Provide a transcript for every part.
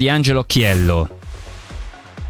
di Angelo Chiello.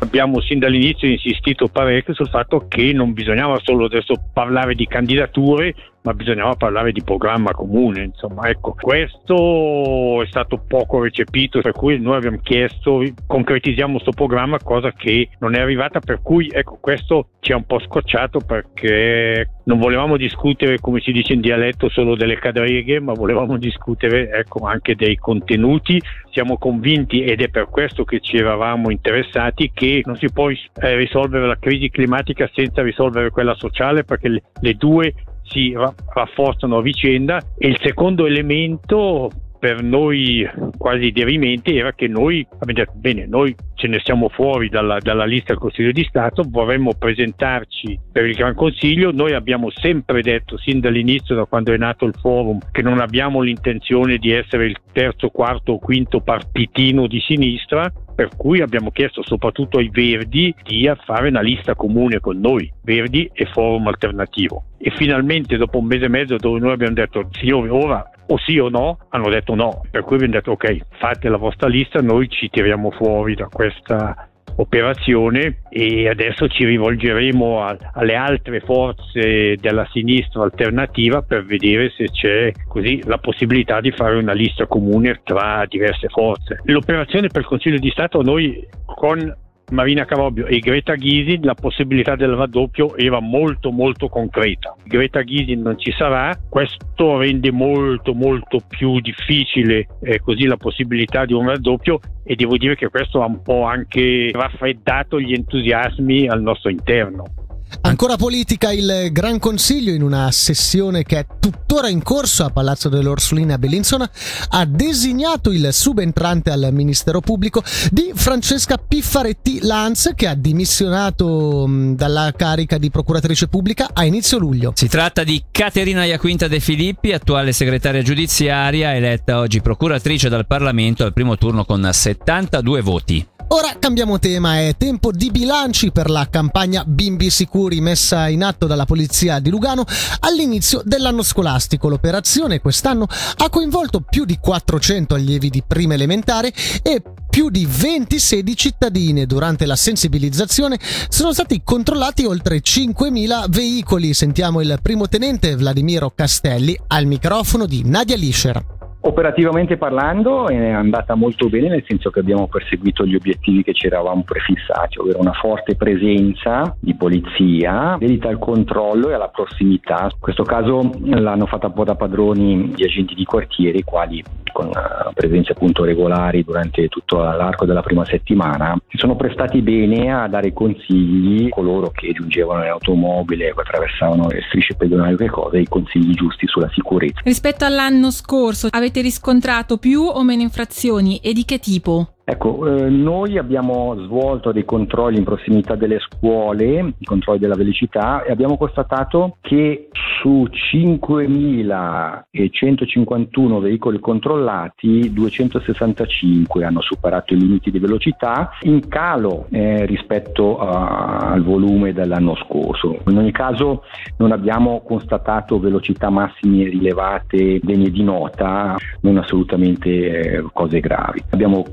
Abbiamo sin dall'inizio insistito parecchio sul fatto che non bisognava solo adesso parlare di candidature, ma bisognava parlare di programma comune, insomma, ecco, questo è stato poco recepito, per cui noi abbiamo chiesto concretizziamo questo programma, cosa che non è arrivata, per cui ecco, questo ci ha un po' scocciato, perché non volevamo discutere, come si dice in dialetto, solo delle cadreghe, ma volevamo discutere, ecco, anche dei contenuti. Siamo convinti, ed è per questo che ci eravamo interessati, che non si può risolvere la crisi climatica senza risolvere quella sociale, perché le due si rafforzano a vicenda. E il secondo elemento per noi quasi dirimente era che noi abbiamo detto bene, noi ce ne siamo fuori dalla lista del Consiglio di Stato, vorremmo presentarci per il Gran Consiglio. Noi abbiamo sempre detto sin dall'inizio, da quando è nato il forum, che non abbiamo l'intenzione di essere il terzo, quarto o quinto partitino di sinistra, per cui abbiamo chiesto soprattutto ai Verdi di fare una lista comune con noi, Verdi e Forum Alternativo. E finalmente dopo un mese e mezzo, dove noi abbiamo detto signori ora o sì o no, hanno detto no, per cui abbiamo detto ok, fate la vostra lista, noi ci tiriamo fuori da questa operazione e adesso ci rivolgeremo alle altre forze della sinistra alternativa per vedere se c'è così la possibilità di fare una lista comune tra diverse forze. L'operazione per il Consiglio di Stato, noi con Marina Carobbio e Greta Ghisin, la possibilità del raddoppio era molto molto concreta. Greta Ghisin non ci sarà, questo rende molto molto più difficile così la possibilità di un raddoppio, e devo dire che questo ha un po' anche raffreddato gli entusiasmi al nostro interno. Ancora politica, il Gran Consiglio, in una sessione che è tuttora in corso a Palazzo delle Orsoline a Bellinzona, ha designato il subentrante al Ministero Pubblico di Francesca Piffaretti-Lanz, che ha dimissionato dalla carica di procuratrice pubblica a inizio luglio. Si tratta di Caterina Iaquinta De Filippi, attuale segretaria giudiziaria, eletta oggi procuratrice dal Parlamento al primo turno con 72 voti. Ora cambiamo tema, è tempo di bilanci per la campagna Bimbi Sicuri messa in atto dalla Polizia di Lugano all'inizio dell'anno scolastico. L'operazione quest'anno ha coinvolto più di 400 allievi di prima elementare e più di 26 cittadine. Durante la sensibilizzazione sono stati controllati oltre 5.000 veicoli. Sentiamo il primo tenente Vladimiro Castelli al microfono di Nadia Lischer. Operativamente parlando è andata molto bene, nel senso che abbiamo perseguito gli obiettivi che ci eravamo prefissati, ovvero una forte presenza di polizia dedita al controllo e alla prossimità. In questo caso l'hanno fatta un po' da padroni gli agenti di quartiere, i quali con presenze appunto regolari durante tutto l'arco della prima settimana si sono prestati bene a dare consigli a coloro che giungevano in automobile, attraversavano le strisce pedonali o che cosa, i consigli giusti sulla sicurezza. Rispetto all'anno scorso avete riscontrato più o meno infrazioni e di che tipo? Ecco, noi abbiamo svolto dei controlli in prossimità delle scuole, i controlli della velocità, e abbiamo constatato che su 5.151 veicoli controllati, 265 hanno superato i limiti di velocità, in calo rispetto al volume dell'anno scorso. In ogni caso non abbiamo constatato velocità massime rilevate degne di nota, non assolutamente cose gravi. Abbiamo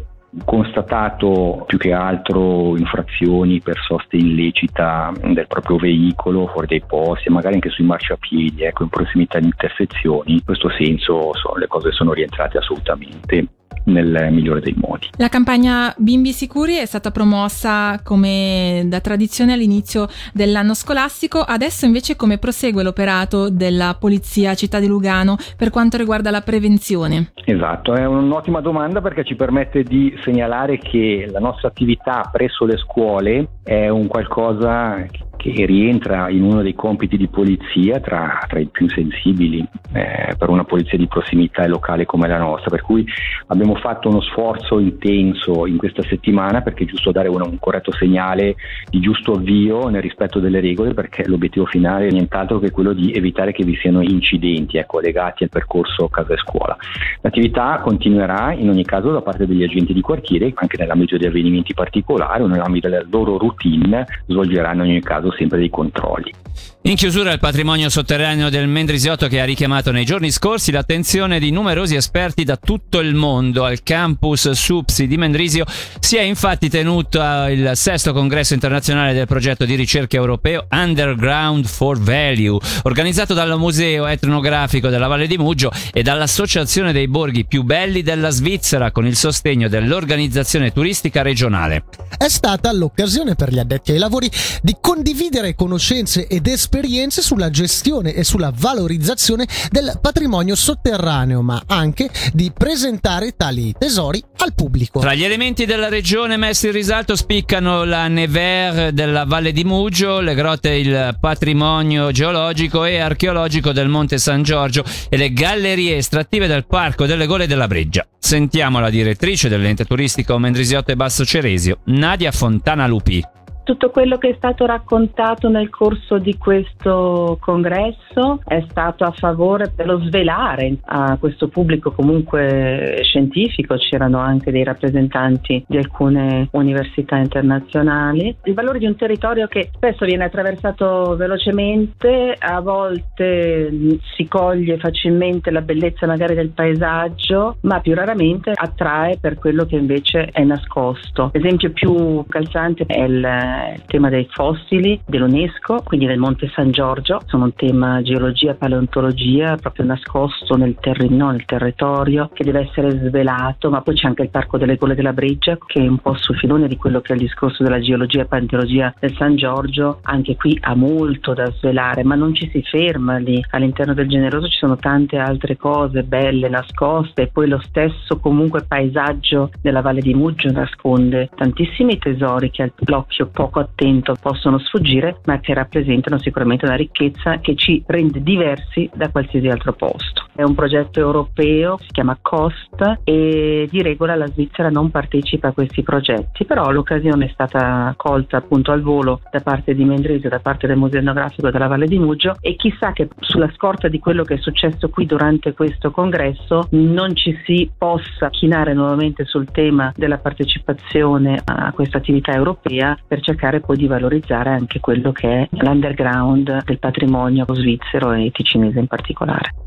constatato più che altro infrazioni per sosta illecita del proprio veicolo fuori dai posti, magari anche sui marciapiedi, ecco, in prossimità di intersezioni. In questo senso le cose sono rientrate assolutamente nel migliore dei modi. La campagna Bimbi Sicuri è stata promossa come da tradizione all'inizio dell'anno scolastico. Adesso invece come prosegue l'operato della Polizia Città di Lugano per quanto riguarda la prevenzione? Esatto, è un'ottima domanda, perché ci permette di segnalare che la nostra attività presso le scuole è un qualcosa che rientra in uno dei compiti di polizia tra i più sensibili per una polizia di prossimità e locale come la nostra, per cui abbiamo fatto uno sforzo intenso in questa settimana perché è giusto dare un corretto segnale di giusto avvio nel rispetto delle regole, perché l'obiettivo finale è nient'altro che quello di evitare che vi siano incidenti, ecco, legati al percorso casa e scuola. L'attività continuerà in ogni caso da parte degli agenti di quartiere, anche nell'ambito di avvenimenti particolari o nell'ambito della loro routine svolgeranno in ogni caso sempre dei controlli. In chiusura, il patrimonio sotterraneo del Mendrisiotto, che ha richiamato nei giorni scorsi l'attenzione di numerosi esperti da tutto il mondo. Al campus SUPSI di Mendrisio si è infatti tenuto il sesto congresso internazionale del progetto di ricerca europeo Underground for Value, organizzato dal Museo Etnografico della Valle di Muggio e dall'Associazione dei Borghi più belli della Svizzera, con il sostegno dell'organizzazione turistica regionale. È stata l'occasione per gli addetti ai lavori di condividere conoscenze ed esperienze sulla gestione e sulla valorizzazione del patrimonio sotterraneo, ma anche di presentare tali tesori al pubblico. Tra gli elementi della regione messi in risalto spiccano la nevère della Valle di Muggio, le grotte, il patrimonio geologico e archeologico del Monte San Giorgio e le gallerie estrattive del Parco delle Gole della Breggia. Sentiamo la direttrice dell'ente turistico Mendrisiotto e Basso Ceresio, Nadia Fontana Lupi. Tutto quello che è stato raccontato nel corso di questo congresso è stato a favore dello svelare a questo pubblico comunque scientifico, c'erano anche dei rappresentanti di alcune università internazionali, il valore di un territorio che spesso viene attraversato velocemente, a volte si coglie facilmente la bellezza magari del paesaggio, ma più raramente attrae per quello che invece è nascosto. L'esempio più calzante è il tema dei fossili dell'UNESCO, quindi del Monte San Giorgio, sono un tema geologia, paleontologia, proprio nascosto nel territorio, che deve essere svelato, ma poi c'è anche il Parco delle Gole della Breggia, che è un po' sul filone di quello che è il discorso della geologia e paleontologia del San Giorgio. Anche qui ha molto da svelare, ma non ci si ferma lì. All'interno del Generoso ci sono tante altre cose belle nascoste, e poi lo stesso comunque paesaggio della Valle di Muggio nasconde tantissimi tesori che all'occhio poco attento possono sfuggire, ma che rappresentano sicuramente una ricchezza che ci rende diversi da qualsiasi altro posto. È un progetto europeo, si chiama COST, e di regola la Svizzera non partecipa a questi progetti, però l'occasione è stata colta appunto al volo da parte di Mendrisio, da parte del Museo Etnografico della Valle di Muggio, e chissà che sulla scorta di quello che è successo qui durante questo congresso non ci si possa chinare nuovamente sul tema della partecipazione a questa attività europea, per cercare poi di valorizzare anche quello che è l'underground del patrimonio svizzero e ticinese in particolare.